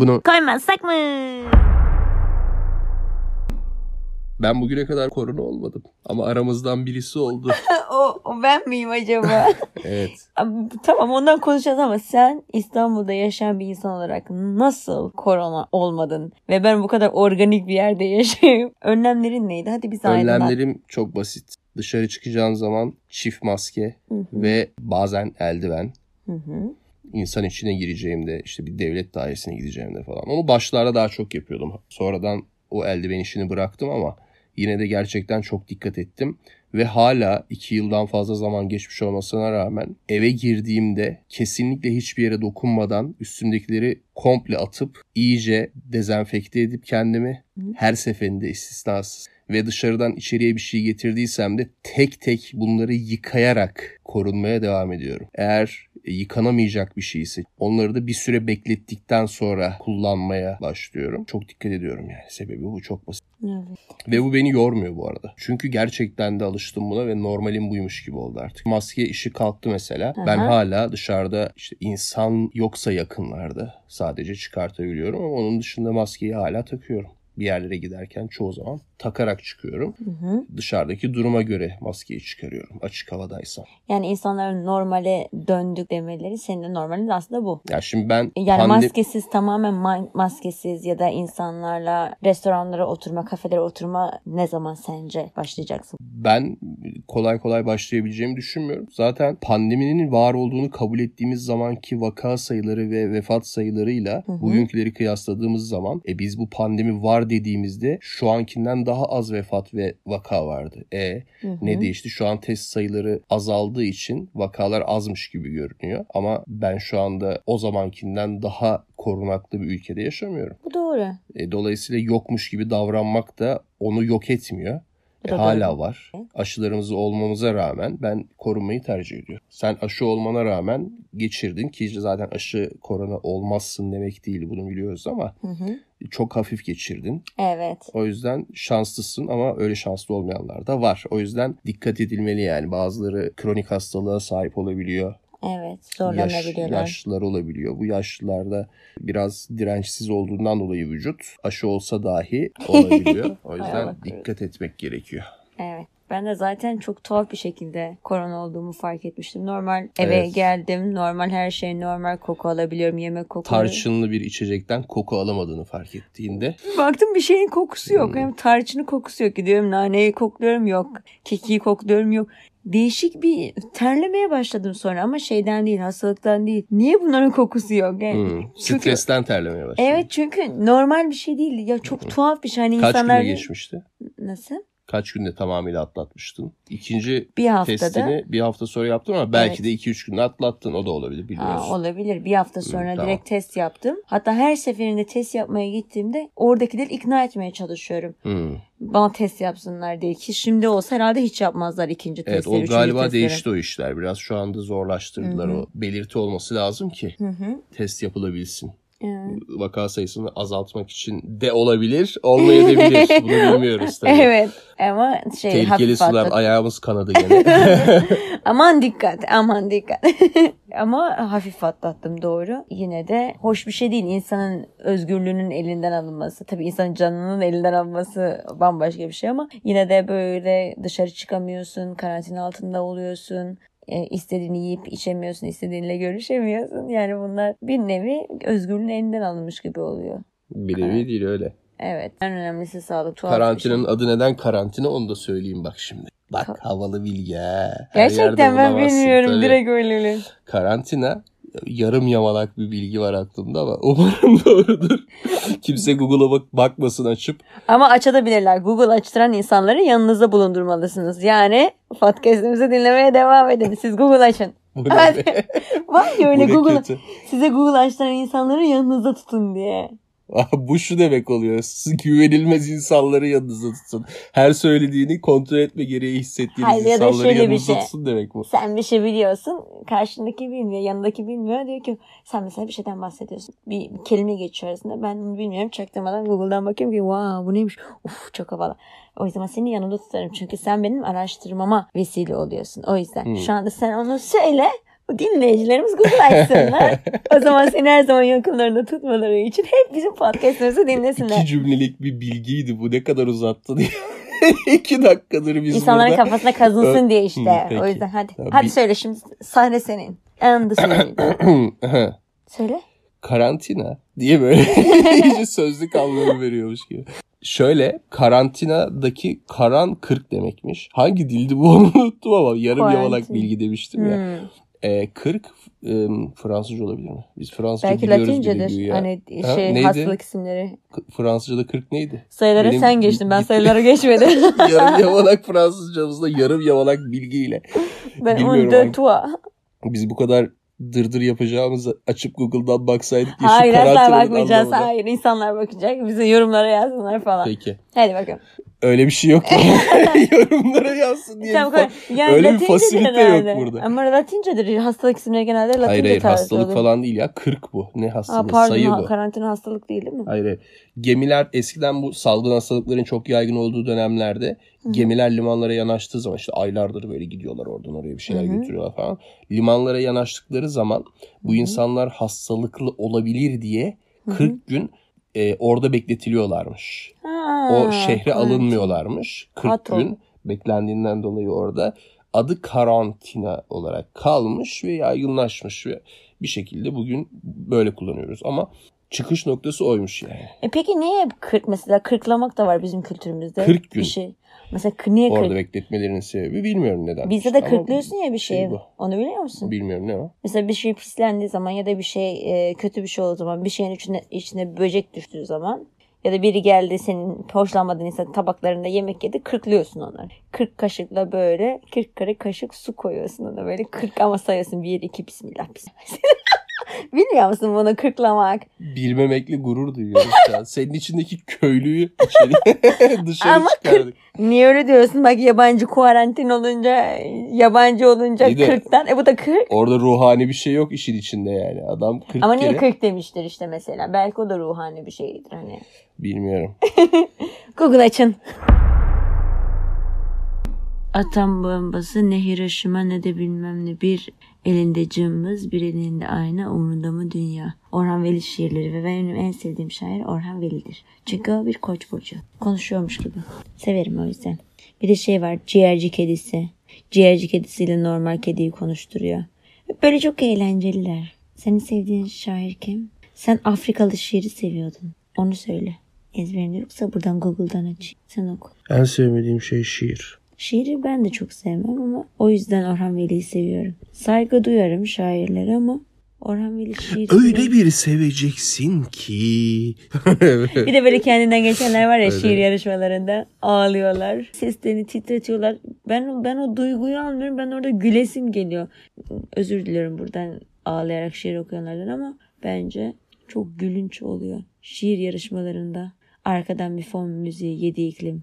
Bunu koymazsak mı? Ben bugüne kadar korona olmadım. Ama aramızdan birisi oldu. o ben miyim acaba? Evet. Tamam, ondan konuşacağız ama sen İstanbul'da yaşayan bir insan olarak nasıl korona olmadın? Ve ben bu kadar organik bir yerde yaşayayım. Önlemlerin neydi? Hadi bize aydınlat. Önlemlerim çok basit. Dışarı çıkacağın zaman çift maske ve bazen eldiven. İnsan içine gireceğimde, işte bir devlet dairesine gideceğimde falan. Onu başlarda daha çok yapıyordum. Sonradan o eldiven işini bıraktım ama yine de gerçekten çok dikkat ettim. Ve hala 2 yıldan fazla zaman geçmiş olmasına rağmen eve girdiğimde kesinlikle hiçbir yere dokunmadan üstümdekileri komple atıp iyice dezenfekte edip kendimi her seferinde istisnasız ve dışarıdan içeriye bir şey getirdiysem de tek tek bunları yıkayarak korunmaya devam ediyorum. Eğer yıkanamayacak bir şeyse onları da bir süre beklettikten sonra kullanmaya başlıyorum. Çok dikkat ediyorum yani. Sebebi bu, çok basit. Evet. Ve bu beni yormuyor bu arada. Çünkü gerçekten de alıştım buna ve normalim buymuş gibi oldu artık. Maske işi kalktı mesela. Aha. Ben hala dışarıda işte insan yoksa yakınlarda sadece çıkartabiliyorum ama onun dışında maskeyi hala takıyorum. Bir yerlere giderken çoğu zaman takarak çıkıyorum. Dışarıdaki duruma göre maskeyi çıkarıyorum. Açık havadaysam. Yani insanların normale döndük demeleri senin de normalin aslında bu. Ya şimdi ben... Yani maskesiz, tamamen maskesiz ya da insanlarla restoranlara oturma, kafelere oturma ne zaman sence başlayacaksın? Ben kolay kolay başlayabileceğimi düşünmüyorum. Zaten pandeminin var olduğunu kabul ettiğimiz zamanki vaka sayıları ve vefat sayılarıyla bugünküleri kıyasladığımız zaman biz bu pandemi var dediğimizde şu ankinden daha az vefat ve vaka vardı. Ne değişti? Şu an test sayıları azaldığı için vakalar azmış gibi görünüyor. Ama ben şu anda o zamankinden daha korunaklı bir ülkede yaşamıyorum. Bu doğru. Dolayısıyla yokmuş gibi davranmak da onu yok etmiyor. Hala var. Aşılarımız olmamıza rağmen ben korunmayı tercih ediyorum. Sen aşı olmana rağmen geçirdin ki zaten aşı korona olmazsın demek değil, bunu biliyoruz ama çok hafif geçirdin. Evet. O yüzden şanslısın ama öyle şanslı olmayanlar da var. O yüzden dikkat edilmeli yani. Bazıları kronik hastalığa sahip olabiliyor. Evet, zorlanabiliyorlar. Yaşlılar olabiliyor. Bu yaşlılarda biraz dirençsiz olduğundan dolayı vücut aşı olsa dahi olabiliyor. O yüzden dikkat etmek gerekiyor. Evet. Ben de zaten çok tuhaf bir şekilde korona olduğumu fark etmiştim. Normal eve geldim. Normal her şey normal. Koku alabiliyorum. Yemek kokuları. Tarçınlı bir içecekten koku alamadığını fark ettiğinde. Baktım bir şeyin kokusu yok. Hem tarçının kokusu yok. Gidiyorum naneyi kokluyorum, yok. Kekiği kokluyorum, yok. Değişik bir terlemeye başladım sonra ama şeyden değil, hastalıktan değil. Niye bunların kokusu yok? Yani stresten terlemeye başladım. Evet, çünkü normal bir şey değil. Ya çok tuhaf bir şey. Hani kaç günde geçmişti? Nasıl? Kaç günde tamamıyla atlatmıştın? İkinci testini bir hafta sonra yaptın ama belki de 2-3 günde atlattın. O da olabilir, bilmiyorsun. Olabilir. Bir hafta sonra direkt test yaptım. Hatta her seferinde test yapmaya gittiğimde oradakileri ikna etmeye çalışıyorum. Bana test yapsınlar diye, ki şimdi olsa herhalde hiç yapmazlar ikinci testleri. Evet, o galiba testleri. Değişti o işler. Biraz şu anda zorlaştırdılar. O belirti olması lazım ki test yapılabilsin. Vaka sayısını azaltmak için de olabilir, olmayabilir. Bunu bilmiyoruz tabii. Evet ama tehlikeli sular, ayağımız kanadı gene. aman dikkat. Ama hafif atlattım, doğru. Yine de hoş bir şey değil. İnsanın özgürlüğünün elinden alınması. Tabii insanın canının elinden alınması bambaşka bir şey ama yine de böyle dışarı çıkamıyorsun, karantina altında oluyorsun. İstediğini yiyip içemiyorsun, istediğinle görüşemiyorsun. Yani bunlar bir nevi özgürlüğün elinden alınmış gibi oluyor. Bir nevi değil, öyle. Evet. En önemlisi sağlık. Karantinanın adı neden karantina, onu da söyleyeyim bak şimdi. Bak havalı bilgi. Gerçekten ben bilmiyorum. Tabii. Direkt öyle. Karantina, yarım yamalak bir bilgi var aklımda ama umarım doğrudur. Kimse Google'a bakmasın açıp. Ama açabilirler. Google açtıran insanları yanınızda bulundurmalısınız. Yani podcast'imizi dinlemeye devam edin. Siz Google açın. Hadi. Var ya öyle Google. Size Google açtıran insanları yanınızda tutun diye. Bu şu demek oluyor. Siz güvenilmez insanları yanınıza tutun. Her söylediğini kontrol etme gereği hissettiğiniz insanları yanınıza tutun demek bu. Sen bir şey biliyorsun. Karşındaki bilmiyor. Yanındaki bilmiyor. Diyor ki sen mesela bir şeyden bahsediyorsun. Bir kelime geçiyor arasında. Ben bunu bilmiyorum. Çaktırmadan Google'dan bakıyorum ki wow, bu neymiş? Uf, çok havalı. O yüzden seni yanımda tutarım. Çünkü sen benim araştırmama vesile oluyorsun. O yüzden şu anda sen onu söyle. dinleyicilerimiz Google açsınlar. O zaman seni her zaman yakınlarında tutmaları için hep bizim podcastımızı dinlesinler. 2 cümlelik bir bilgiydi bu. Ne kadar uzattı diye. 2 dakikadır biz İnsanların burada. Kafasına kazınsın diye işte. Peki. O yüzden hadi. Tabii. Hadi söyle şimdi. Sahne senin. Söyle. Karantina diye böyle iyice sözlük anlamı veriyormuş gibi. Şöyle karantinadaki karan 40 demekmiş. Hangi dildi bu onu unuttum ama yarım yamalak bilgi demiştim ya. Hmm. 40 Fransızca olabilir mi? Biz Fransızca belki biliyoruz. Belki Latincedir. Hani hastalık isimleri. Fransızca'da 40 neydi? Sayılara benim sen geçtin. Ben sayılara geçmedim. Yarım yamalak Fransızcamızla yarım yamalak bilgiyle. Ben bilmiyorum. Biz bu kadar dırdır yapacağımızı açıp Google'dan baksaydık. Hayır, asla bakmayacağız. Anlamına. Hayır, insanlar bakacak. Bize yorumlara yazsınlar falan. Peki. Hadi bakalım. Öyle bir şey yok. Yorumlara yazsın diye. Yani öyle bir fasilite yok burada. Ama Latincedir. Hastalık isimleri genelde Latince tarzı. Hayır, hastalık olur. Falan değil ya. 40 bu. Ne hastalığı? Sayı bu. Karantina hastalık değil mi? Hayır. Gemiler eskiden bu salgın hastalıkların çok yaygın olduğu dönemlerde gemiler limanlara yanaştığı zaman işte aylardır böyle gidiyorlar oradan oraya bir şeyler götürüyorlar falan. Limanlara yanaştıkları zaman bu insanlar hastalıklı olabilir diye 40 gün orada bekletiliyorlarmış. Ha, o şehre alınmıyorlarmış. 40 gün beklendiğinden dolayı orada adı karantina olarak kalmış ve yaygınlaşmış ve bir şekilde bugün böyle kullanıyoruz ama çıkış noktası oymuş yani. Peki niye 40 mesela 40'lamak da var bizim kültürümüzde. 40 gün. Bir şey. Mesela niye 40? Orada bekletmelerinin sebebi bilmiyorum neden. Bizde de 40'lıyorsun ya bir şey. Onu biliyor musun? Bilmiyorum ne o. Mesela bir şey pislendiği zaman ya da bir şey kötü bir şey olduğu zaman bir şeyin içine böcek düştüğü zaman ya da biri geldi senin hoşlanmadığın insan tabaklarında yemek yedi 40'lıyorsun onları. 40 kaşıkla böyle 40 kare kaşık su koyuyorsun ona böyle 40 ama sayıyorsun 1 2 bismillah. Bilmiyor musun bunu kırklamak? Bilmemekle gurur duyuyoruz ya. Senin içindeki köylüyü dışarı ama çıkardık. Niye öyle diyorsun? Bak yabancı kuarantin olunca, yabancı olunca 40'tan. Bu da 40. Orada ruhani bir şey yok işin içinde yani. Adam 40 kere. Ama niye 40 demiştir işte mesela? Belki o da ruhani bir şeydir hani. Bilmiyorum. Google açın. Atom bombası ne Hiroşima ne de bilmem ne bir elinde cımbız bir elinde ayna umurunda mı dünya? Orhan Veli şiirleri ve benim en sevdiğim şair Orhan Veli'dir. Çünkü o bir koç burcu. Konuşuyormuş gibi. Severim o yüzden. Bir de şey var ciğerci kedisi. Ciğerci kedisiyle normal kediyi konuşturuyor. Böyle çok eğlenceliler. Senin sevdiğin şair kim? Sen Afrikalı şiiri seviyordun. Onu söyle. Ezberinde yoksa buradan Google'dan aç. Sen oku. En sevmediğim şey şiir. Şiiri ben de çok sevmem ama o yüzden Orhan Veli'yi seviyorum. Saygı duyarım şairlere ama Orhan Veli şiiri... Öyle bir seveceksin ki... Bir de böyle kendinden geçenler var ya öyle. Şiir yarışmalarında ağlıyorlar. Seslerini titretiyorlar. Ben o duyguyu anlıyorum. Ben orada gülesim geliyor. Özür diliyorum buradan ağlayarak şiir okuyanlardan ama bence çok gülünç oluyor. Şiir yarışmalarında arkadan bir fon müziği, 7 iklim...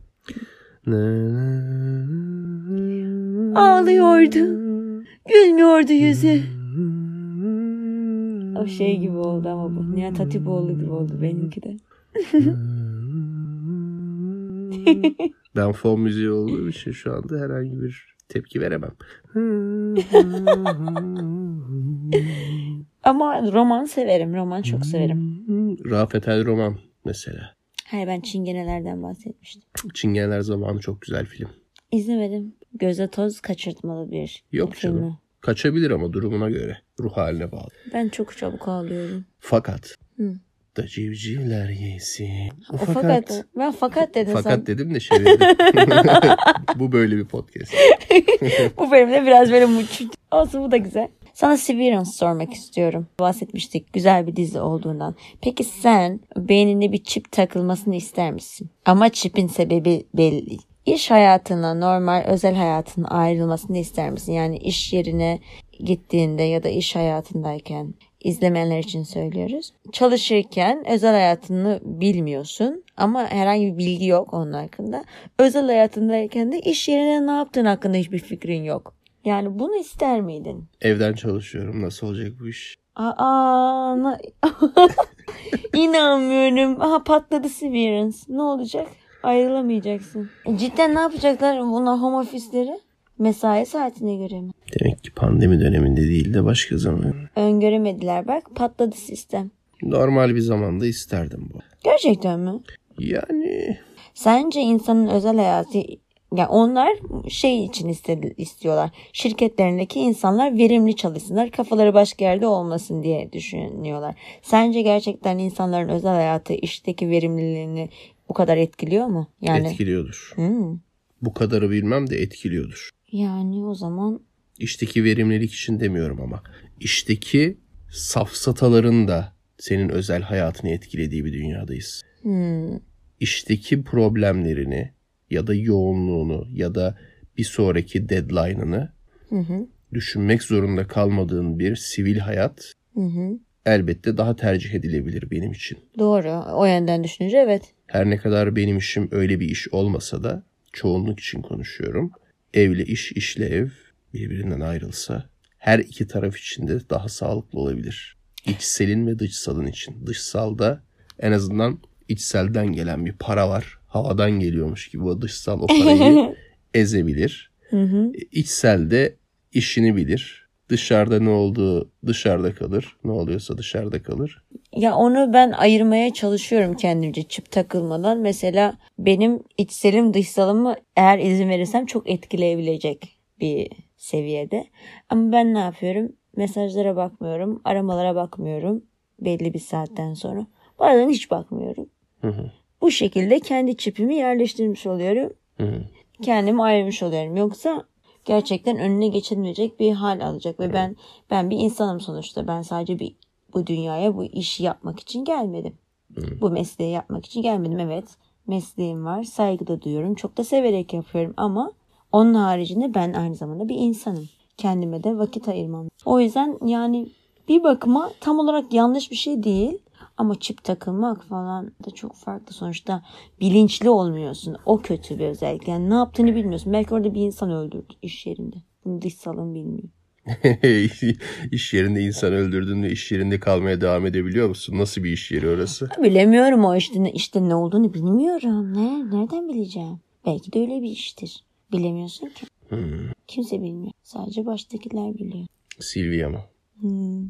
Ağlıyordu, gülmüyordu yüzü. O şey gibi oldu ama bu Nihat Hatipoğlu gibi oldu benimki de. Ben fon müziği olduğu için şu anda herhangi bir tepki veremem. Ama roman severim, roman çok severim. Rafet El Roman mesela. Hayır ben Çingeneler'den bahsetmiştim. Çingeneler zamanı çok güzel film. İzlemedim. Göze toz kaçırtmalı bir yok filmi. Canım. Kaçabilir ama durumuna göre. Ruh haline bağlı. Ben çok çabuk ağlıyorum. Fakat. Da civcivler yesin. Fakat. Ben fakat dedim sana. Fakat dedim de çevirdim. Bu böyle bir podcast. Bu bölümde biraz böyle mutsuz. Olsun bu da güzel. Sana Severance sormak istiyorum. Bahsetmiştik güzel bir dizi olduğundan. Peki sen beynine bir çip takılmasını ister misin? Ama çipin sebebi belli. İş hayatına, normal özel hayatına ayrılmasını ister misin? Yani iş yerine gittiğinde ya da iş hayatındayken izlemeyenler için söylüyoruz. Çalışırken özel hayatını bilmiyorsun ama herhangi bir bilgi yok onun hakkında. Özel hayatındayken de iş yerine ne yaptığın hakkında hiçbir fikrin yok. Yani bunu ister miydin? Evden çalışıyorum. Nasıl olacak bu iş? İnanmıyorum. Aha patladı Severance. Ne olacak? Ayrılamayacaksın. Cidden ne yapacaklar bunlar home office'leri? Mesai saatine göre mi? Demek ki pandemi döneminde değil de başka zaman. Öngöremediler bak, patladı sistem. Normal bir zamanda isterdim bu. Gerçekten mi? Yani... Sence insanın özel hayatı... Yani onlar şey için istiyorlar. Şirketlerindeki insanlar verimli çalışsınlar. Kafaları başka yerde olmasın diye düşünüyorlar. Sence gerçekten insanların özel hayatı işteki verimliliğini bu kadar etkiliyor mu? Yani... Etkiliyordur. Bu kadarı bilmem de etkiliyordur. Yani o zaman... İşteki verimlilik için demiyorum ama. İşteki safsataların da senin özel hayatını etkilediği bir dünyadayız. İşteki problemlerini ya da yoğunluğunu ya da bir sonraki deadline'ını düşünmek zorunda kalmadığın bir sivil hayat elbette daha tercih edilebilir benim için. Doğru. O yönden düşününce evet. Her ne kadar benim işim öyle bir iş olmasa da çoğunluk için konuşuyorum. Evle iş, işle ev birbirinden ayrılsa her iki taraf için de daha sağlıklı olabilir. İçselin ve dışsalın için. Dışsalda en azından içselden gelen bir para var. Havadan geliyormuş gibi o dışsal o parayı ezebilir. İçselde işini bilir. Dışarıda ne olduğu dışarıda kalır. Ne oluyorsa dışarıda kalır. Ya onu ben ayırmaya çalışıyorum kendimce çip takılmadan. Mesela benim içselim dışsalımı eğer izin verirsem çok etkileyebilecek bir seviyede. Ama ben ne yapıyorum? Mesajlara bakmıyorum. Aramalara bakmıyorum. Belli bir saatten sonra. Bazen hiç bakmıyorum. Bu şekilde kendi çipimi yerleştirmiş oluyorum. Kendimi ayırmış oluyorum. Yoksa gerçekten önüne geçilmeyecek bir hal alacak. Ve ben bir insanım sonuçta. Ben sadece bu dünyaya bu işi yapmak için gelmedim. Bu mesleği yapmak için gelmedim. Evet, mesleğim var. Saygı da duyuyorum. Çok da severek yapıyorum. Ama onun haricinde ben aynı zamanda bir insanım. Kendime de vakit ayırmam. O yüzden yani bir bakıma tam olarak yanlış bir şey değil. Ama çip takılmak falan da çok farklı. Sonuçta bilinçli olmuyorsun. O kötü bir özellik. Yani ne yaptığını bilmiyorsun. Belki orada bir insan öldürdü iş yerinde. Bunu dışsalın bilmiyor. İş yerinde insan öldürdün ve iş yerinde kalmaya devam edebiliyor musun? Nasıl bir iş yeri orası? Bilemiyorum o işte ne olduğunu bilmiyorum. Nereden bileceğim? Belki de öyle bir iştir. Bilemiyorsun ki. Kimse bilmiyor. Sadece baştakiler biliyor. Silvia mı?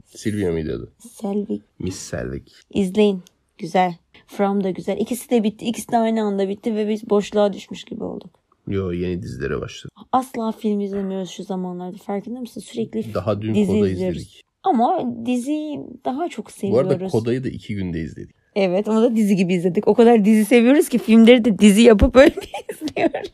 Silvia mıydı adı? Selvig. Miss Selvig. İzleyin. Güzel. From da güzel. İkisi de bitti. İkisi de aynı anda bitti ve biz boşluğa düşmüş gibi olduk. Yo, yeni dizilere başladık. Asla film izlemiyoruz şu zamanlarda. Farkında mısın? Sürekli daha dün dizi Koda izliyoruz. İzledik. Ama diziyi daha çok seviyoruz. Bu arada Koda'yı da 2 günde izledik. Evet, onu da dizi gibi izledik. O kadar dizi seviyoruz ki filmleri de dizi yapıp öyle izliyoruz.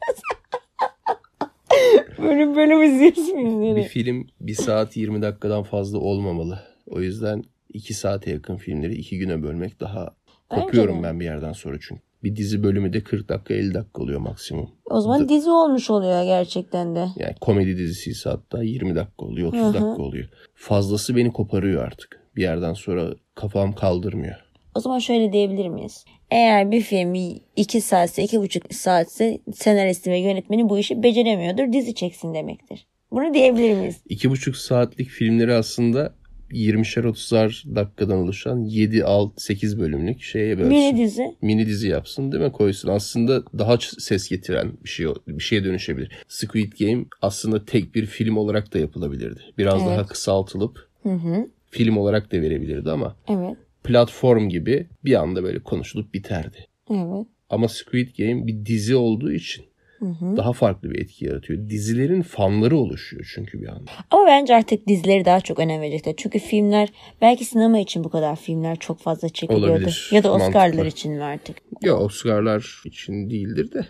Bölüm izliyorsun. Bir film 1 saat 20 dakikadan fazla olmamalı. O yüzden 2 saate yakın filmleri 2 güne bölmek daha kopuyorum ben bir yerden sonra çünkü. Bir dizi bölümü de 40 dakika 50 dakika oluyor maksimum. O zaman dizi olmuş oluyor gerçekten de. Yani komedi dizisi hatta 20 dakika oluyor 30 dakika oluyor. Fazlası beni koparıyor artık. Bir yerden sonra kafam kaldırmıyor. O zaman şöyle diyebilir miyiz? Eğer bir filmi 2 saatse 2,5 saatse senaristi ve yönetmeni bu işi beceremiyordur. Dizi çeksin demektir. Bunu diyebilir miyiz? 2,5 saatlik filmleri aslında 20'şer 30'ar dakikadan oluşan 7-8 bölümlük şeye bölsün. Mini dizi yapsın değil mi? Koysun. Aslında daha ses getiren bir şeye dönüşebilir. Squid Game aslında tek bir film olarak da yapılabilirdi. Biraz daha kısaltılıp film olarak da verebilirdi ama. Evet. Platform gibi bir anda böyle konuşulup biterdi. Evet. Ama Squid Game bir dizi olduğu için daha farklı bir etki yaratıyor. Dizilerin fanları oluşuyor çünkü bir anda. Ama bence artık dizileri daha çok önem verecekler. Çünkü filmler belki sinema için bu kadar filmler çok fazla çekiliyordu. Olabilir. Ya da Oscar'lar için mi artık? Ya Oscar'lar için değildir de.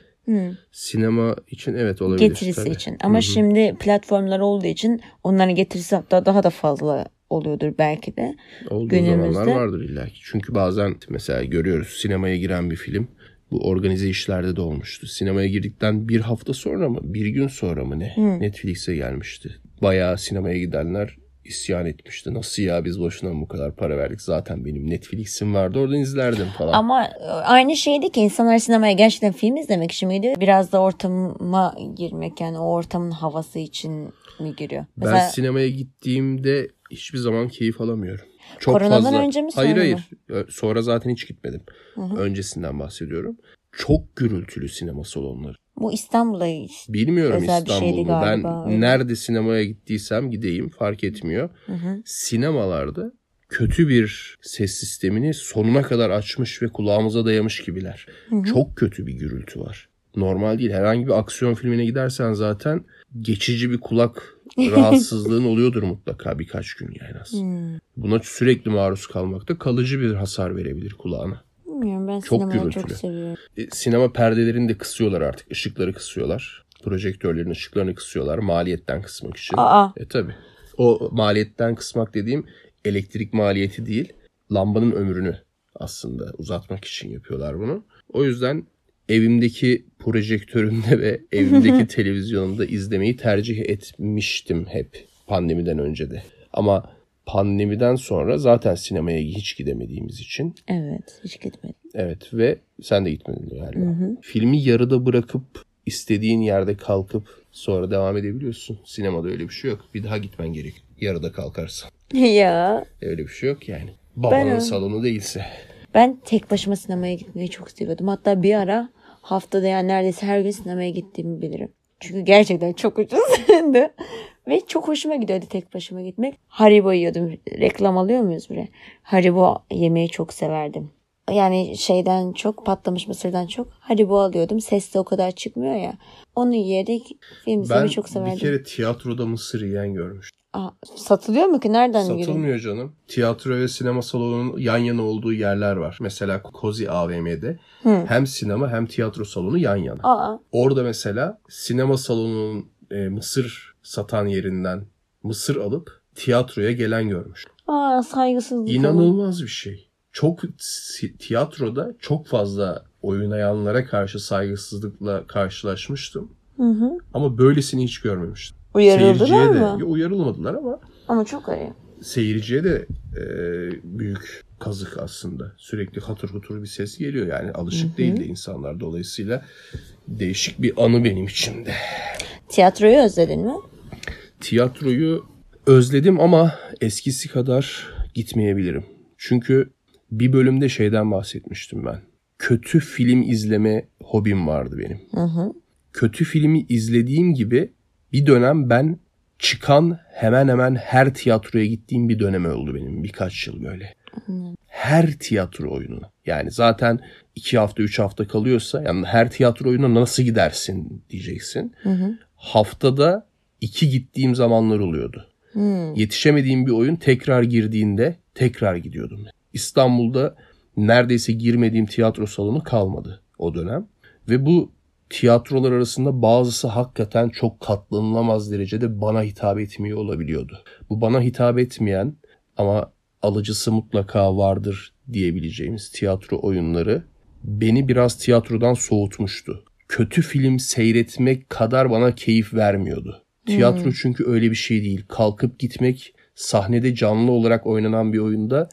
Sinema için evet olabilir. Getirisi tabii. için. Ama şimdi platformlar olduğu için onların getirisi hatta daha da fazla oluyordur belki de. Olduğu günümüzde zamanlar vardır illaki. Çünkü bazen mesela görüyoruz sinemaya giren bir film. Bu organize işlerde de olmuştu. Sinemaya girdikten bir hafta sonra mı? Bir gün sonra mı ne? Netflix'e gelmişti. Bayağı sinemaya gidenler isyan etmişti. Nasıl ya biz boşuna mı bu kadar para verdik? Zaten benim Netflix'im vardı. Oradan izlerdim falan. Ama aynı şeydi ki insanlar sinemaya gerçekten film izlemek için mi gidiyor? Biraz da ortama girmek yani o ortamın havası için mi giriyor? Mesela... Ben sinemaya gittiğimde hiçbir zaman keyif alamıyorum. Çok koronadan fazla. Önce mi sonra? Hayır. Sonra zaten hiç gitmedim. Öncesinden bahsediyorum. çok gürültülü sinema salonları. Bu İstanbul'a bilmiyorum İstanbul'u. Galiba, ben öyle. Nerede sinemaya gittiysem gideyim fark etmiyor. Hı-hı. Sinemalarda kötü bir ses sistemini sonuna kadar açmış ve kulağımıza dayamış gibiler. Hı-hı. Çok kötü bir gürültü var. Normal değil. Herhangi bir aksiyon filmine gidersen zaten geçici bir kulak rahatsızlığın oluyordur mutlaka birkaç gün yani az. Hmm. Buna sürekli maruz kalmak da kalıcı bir hasar verebilir kulağına. Bilmiyorum, ben çok sinemayı gürültülü. Çok seviyorum. Sinema perdelerini de kısıyorlar artık. Işıkları kısıyorlar. Projektörlerin ışıklarını kısıyorlar maliyetten kısmak için. Aa. Tabii. O maliyetten kısmak dediğim elektrik maliyeti değil. Lambanın ömrünü aslında uzatmak için yapıyorlar bunu. O yüzden evimdeki projektörümde ve evimdeki televizyonumda izlemeyi tercih etmiştim hep pandemiden önce de. Ama pandemiden sonra zaten sinemaya hiç gidemediğimiz için. Evet, hiç gitmedim. Evet ve sen de gitmedin galiba. Hı-hı. Filmi yarıda bırakıp istediğin yerde kalkıp sonra devam edebiliyorsun. Sinemada öyle bir şey yok. Bir daha gitmen gerek. Yarıda kalkarsan. Ya. Öyle bir şey yok yani. Babanın salonu değilse. Ben tek başıma sinemaya gitmeyi çok seviyordum. Hatta bir ara haftada yani neredeyse her gün sinemaya gittiğimi bilirim. Çünkü gerçekten çok ucuzdu. Ve çok hoşuma gidiyordu tek başıma gitmek. Haribo yiyordum. Reklam alıyor muyuz buraya? Haribo yemeği çok severdim. Yani şeyden çok, patlamış mısırdan çok Haribo alıyordum. Ses de o kadar çıkmıyor ya. Onu yiyerek film izlemeyi çok severdim. Ben bir kere tiyatroda mısır yiyen görmüştüm. Aa, satılıyor mu ki? Nereden geliyor? Satılmıyor canım. Tiyatro ve sinema salonunun yan yana olduğu yerler var. Mesela Kozi AVM'de hem sinema hem tiyatro salonu yan yana. Aa. Orada mesela sinema salonunun mısır satan yerinden mısır alıp tiyatroya gelen görmüştüm. Aa, saygısızlık. İnanılmaz bir şey. Çok tiyatroda çok fazla oynayanlara karşı saygısızlıkla karşılaşmıştım. Hı. Ama böylesini hiç görmemiştim. Uyarıldılar mı? Uyarılmadılar ama çok iyi. Seyirciye de büyük kazık aslında. Sürekli hatır hutur bir ses geliyor yani alışık değildi insanlar. Dolayısıyla değişik bir anı benim içimde. Tiyatroyu özledin mi? Tiyatroyu özledim ama eskisi kadar gitmeyebilirim. Çünkü bir bölümde şeyden bahsetmiştim ben. Kötü film izleme hobim vardı benim. Hı. Kötü filmi izlediğim gibi bir dönem ben çıkan hemen hemen her tiyatroya gittiğim bir dönem oldu benim. Birkaç yıl böyle. Her tiyatro oyununa. Yani zaten 2 hafta 3 hafta kalıyorsa yani her tiyatro oyununa nasıl gidersin diyeceksin. Hı. Haftada 2 gittiğim zamanlar oluyordu. Hı. Yetişemediğim bir oyun tekrar girdiğinde tekrar gidiyordum. İstanbul'da neredeyse girmediğim tiyatro salonu kalmadı o dönem. Ve bu tiyatrolar arasında bazısı hakikaten çok katlanılamaz derecede bana hitap etmiyor olabiliyordu. Bu bana hitap etmeyen ama alıcısı mutlaka vardır diyebileceğimiz tiyatro oyunları beni biraz tiyatrodan soğutmuştu. Kötü film seyretmek kadar bana keyif vermiyordu. Tiyatro çünkü öyle bir şey değil. Kalkıp gitmek, sahnede canlı olarak oynanan bir oyunda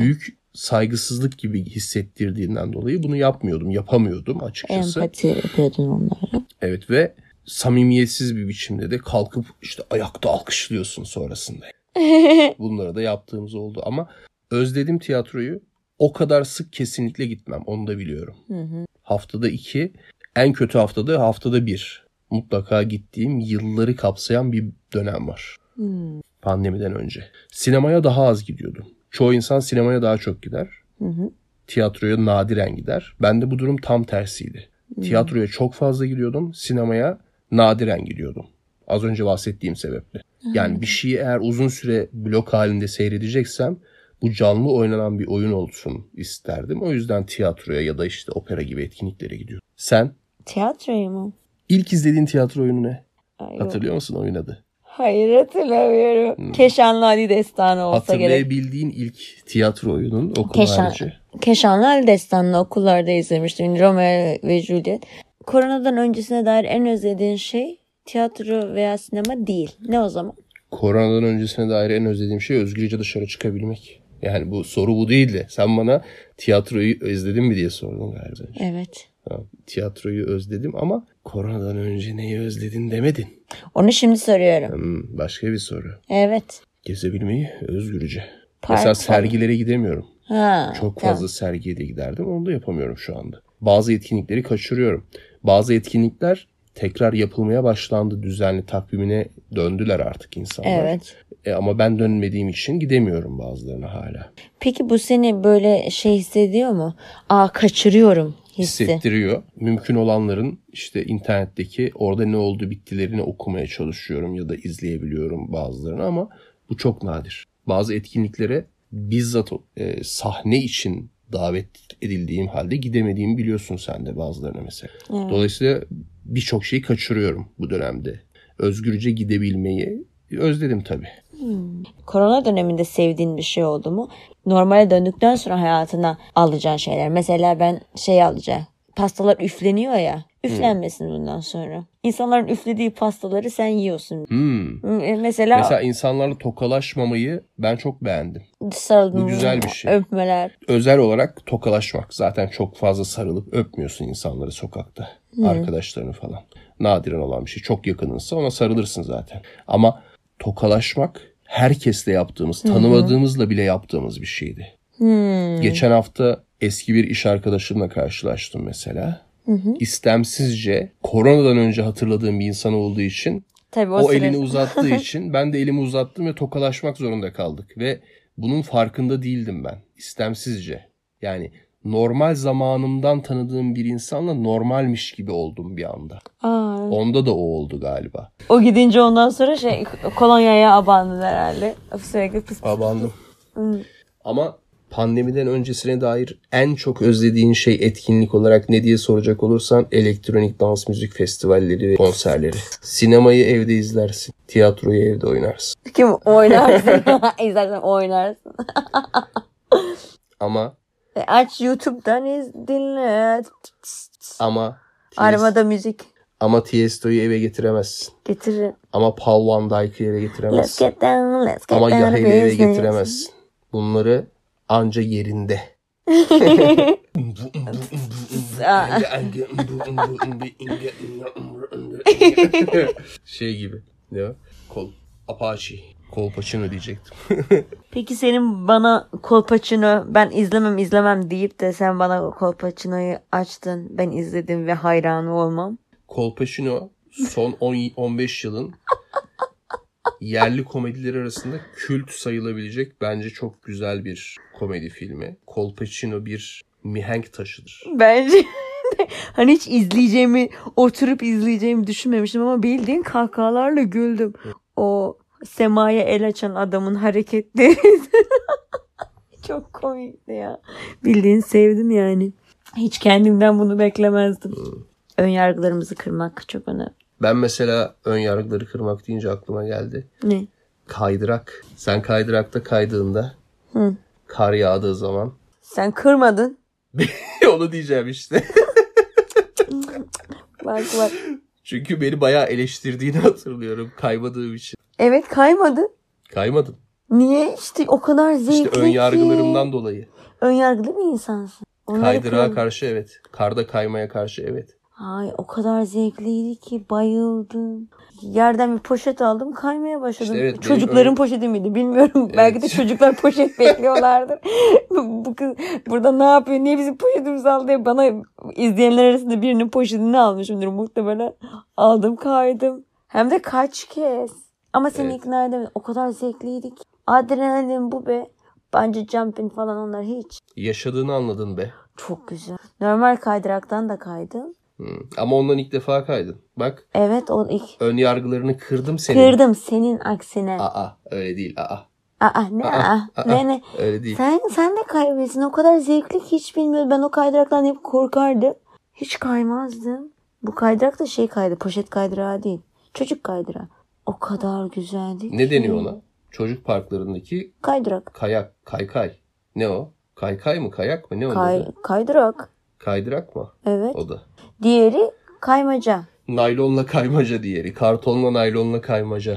büyük saygısızlık gibi hissettirdiğinden dolayı bunu yapamıyordum açıkçası. Empati yapıyordun onlara. Evet ve samimiyetsiz bir biçimde de kalkıp işte ayakta alkışlıyorsun sonrasında. Bunlara da yaptığımız oldu ama özledim tiyatroyu. O kadar sık kesinlikle gitmem, onu da biliyorum. Hı. Haftada 2, en kötü haftada 1 mutlaka gittiğim yılları kapsayan bir dönem var. Hı. Pandemiden önce. Sinemaya daha az gidiyordum. Çoğu insan sinemaya daha çok gider. Hı. Tiyatroya nadiren gider. Bende bu durum tam tersiydi. Hı. Tiyatroya çok fazla gidiyordum. Sinemaya nadiren gidiyordum. Az önce bahsettiğim sebeple. Hı. Yani bir şeyi eğer uzun süre blok halinde seyredeceksem bu canlı oynanan bir oyun olsun isterdim. O yüzden tiyatroya ya da işte opera gibi etkinliklere gidiyorum. Sen? Tiyatroya mı? İlk izlediğin tiyatro oyunu ne? Ay, hatırlıyor musun oyun adı? Hayır, hatırlamıyorum. Keşanlı Ali Destanı olsa hatırlayabildiğin gerek. İlk tiyatro oyunun okul harici. Keşanlı Ali Destanı'nı okullarda izlemiştim. Romeo ve Juliet. Koronadan öncesine dair en özlediğin şey tiyatro veya sinema değil. Ne o zaman? Koronadan öncesine dair en özlediğim şey özgürce dışarı çıkabilmek. Yani bu soru bu değildi. Sen bana tiyatroyu özledin mi diye sordun galiba. Evet. Tiyatroyu özledim ama koronadan önce neyi özledin demedin. Onu şimdi soruyorum. Başka bir soru. Evet. Gezebilmeyi özgürce. Mesela sergilere gidemiyorum. Ha, çok fazla sergiye de giderdim. Onu da yapamıyorum şu anda. bazı etkinlikleri kaçırıyorum. Bazı etkinlikler tekrar yapılmaya başlandı, düzenli takvimine döndüler artık insanlar. Evet. Ama ben dönmediğim için gidemiyorum bazılarına hala. Peki bu seni böyle hissediyor mu? Kaçırıyorum hissi. Hissettiriyor. Mümkün olanların işte internetteki orada ne oldu bittilerini okumaya çalışıyorum ya da izleyebiliyorum bazılarını, ama bu çok nadir. Bazı etkinliklere bizzat sahne için davet edildiğim halde gidemediğimi biliyorsun sen de bazılarına mesela. Evet. Dolayısıyla birçok şeyi kaçırıyorum bu dönemde. Özgürce gidebilmeyi özledim tabii. Korona döneminde sevdiğin bir şey oldu mu? Normale döndükten sonra hayatına alacağın şeyler. Mesela ben alacağım. Pastalar üfleniyor ya. Üflenmesin bundan sonra. İnsanların üflediği pastaları sen yiyorsun. Mesela insanlarla tokalaşmamayı ben çok beğendim. Sarıldım. Bu güzel bir şey. Öpmeler. Özel olarak tokalaşmak. Zaten çok fazla sarılıp öpmüyorsun insanları sokakta. Arkadaşlarını falan. Nadiren olan bir şey. Çok yakınınsa ona sarılırsın zaten. Ama tokalaşmak herkesle yaptığımız, tanımadığımızla bile yaptığımız bir şeydi. Geçen hafta eski bir iş arkadaşımla karşılaştım mesela. İstemsizce koronadan önce hatırladığım bir insan olduğu için o elini uzattığı için ben de elimi uzattım ve tokalaşmak zorunda kaldık ve bunun farkında değildim ben. İstemsizce. Yani normal zamanımdan tanıdığım bir insanla normalmiş gibi oldum bir anda. Onda da o oldu galiba. O gidince ondan sonra kolonyaya abandın herhalde. Sürekli pıs pıs. Abandım. Ama pandemiden öncesine dair en çok özlediğin şey etkinlik olarak ne diye soracak olursan elektronik dans müzik festivalleri ve konserleri. Sinemayı evde izlersin. Tiyatroyu evde oynarsın. Kim oynarsın? İzlersen oynarsın. Ama aç YouTube'dan dinle. Ama arabada müzik. Ama Tiesto'yu eve getiremezsin. Getirir. Ama Paul Van Dyke'ı eve getiremezsin. Let's get down, ama Yahel'i eve getiremezsin. Bunları anca yerinde. Gibi. Ne o? Apache. Kolpaçino diyecektim. Peki senin bana Kolpaçino, ben izlemem deyip de sen bana Kolpaçino'yu açtın. Ben izledim ve hayranı olmam. Kolpaçino son 10-15 yılın yerli komedileri arasında kült sayılabilecek bence çok güzel bir komedi filmi. Kolpaçino bir mihenk taşıdır. Bence hani hiç oturup izleyeceğimi düşünmemiştim ama bildiğin kahkahalarla güldüm. O semaya el açan adamın hareketleri çok komikti ya. Bildiğin sevdim yani. Hiç kendimden bunu beklemezdim. Önyargılarımızı kırmak çok önemli. Ben mesela önyargıları kırmak deyince aklıma geldi. Ne? Kaydırak. Sen kaydırakta kaydığında kar yağdığı zaman. Sen kırmadın. Onu diyeceğim işte. Bak. Çünkü beni bayağı eleştirdiğini hatırlıyorum kaymadığım için. Evet, kaymadın. Niye? İşte o kadar zevkli. İşte önyargılarımdan dolayı. Önyargılı bir insansın. Kaydırağa karşı evet. Karda kaymaya karşı evet. Ay o kadar zevkliydi ki bayıldım. Yerden bir poşet aldım, kaymaya başladım. İşte evet, çocukların poşeti miydi bilmiyorum. Evet. Belki de çocuklar poşet bekliyorlardır. Bu kız burada ne yapıyor? Niye bizim poşetimizi aldı diye bana izleyenler arasında birinin poşetini almışımdır muhtemelen. Aldım, kaydım. Hem de kaç kez. Ama seni ikna edemedim. O kadar zevkliydi ki. Adrenalin bu be. Bence jumping falan onlar hiç. Yaşadığını anladın be. Çok güzel. Normal kaydıraktan da kaydım. Ama ondan ilk defa kaydın. Bak. Evet, o ilk. Ön yargılarını kırdım senin. Kırdım senin aksine. Öyle değil. Ne? Öyle değil. Sen de kaybedersin. O kadar zevkli ki hiç bilmiyorum. Ben o kaydıraktan hep korkardım. Hiç kaymazdım. Bu kaydırak da kaydı. Poşet kaydırağı değil. Çocuk kaydırağı. O kadar güzeldi ki. Ne deniyor ona? Çocuk parklarındaki kaydırak. Kayak, kaykay. Ne o? Kaykay mı, kayak mı? Ne o? Kaydırak. Kaydırak mı? Evet. O da. Diğeri kaymaca. Naylonla kaymaca diğeri. Kartonla naylonla kaymaca.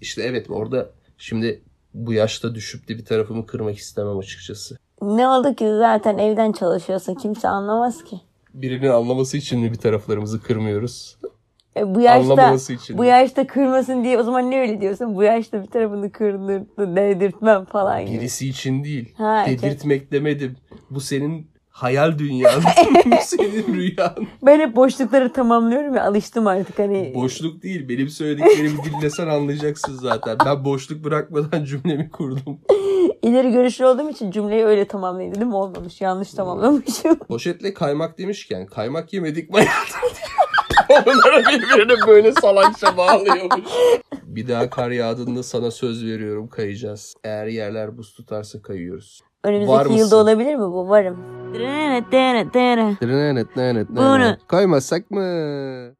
İşte evet, orada şimdi bu yaşta düşüp de bir tarafımı kırmak istemem açıkçası. Ne oldu ki zaten evden çalışıyorsun. Kimse anlamaz ki. Birinin anlaması için mi bir taraflarımızı kırmıyoruz? Bu yaşta kırmasın diye o zaman ne öyle diyorsun? Bu yaşta bir tarafını kırılırdı, dedirtmem falan gibi. Birisi için değil. Dedirtmek demedim. Bu senin hayal dünyan, senin rüyan. Ben hep boşlukları tamamlıyorum ya, alıştım artık hani. Boşluk değil, benim söylediklerimi dinlesen anlayacaksın zaten. Ben boşluk bırakmadan cümlemi kurdum. İleri görüşlü olduğum için cümleyi öyle tamamladım, olmamış. Yanlış tamamlamışım. Poşetle kaymak demişken, kaymak yemedik bayağıdır. Onlara birbirine böyle salakça bağlıyormuş. Bir daha kar yağdığında sana söz veriyorum, kayacağız. Eğer yerler buz tutarsa kayıyoruz. Önümüzdeki yılda olabilir mi bu? Varım. Bunu kaymazsak mı?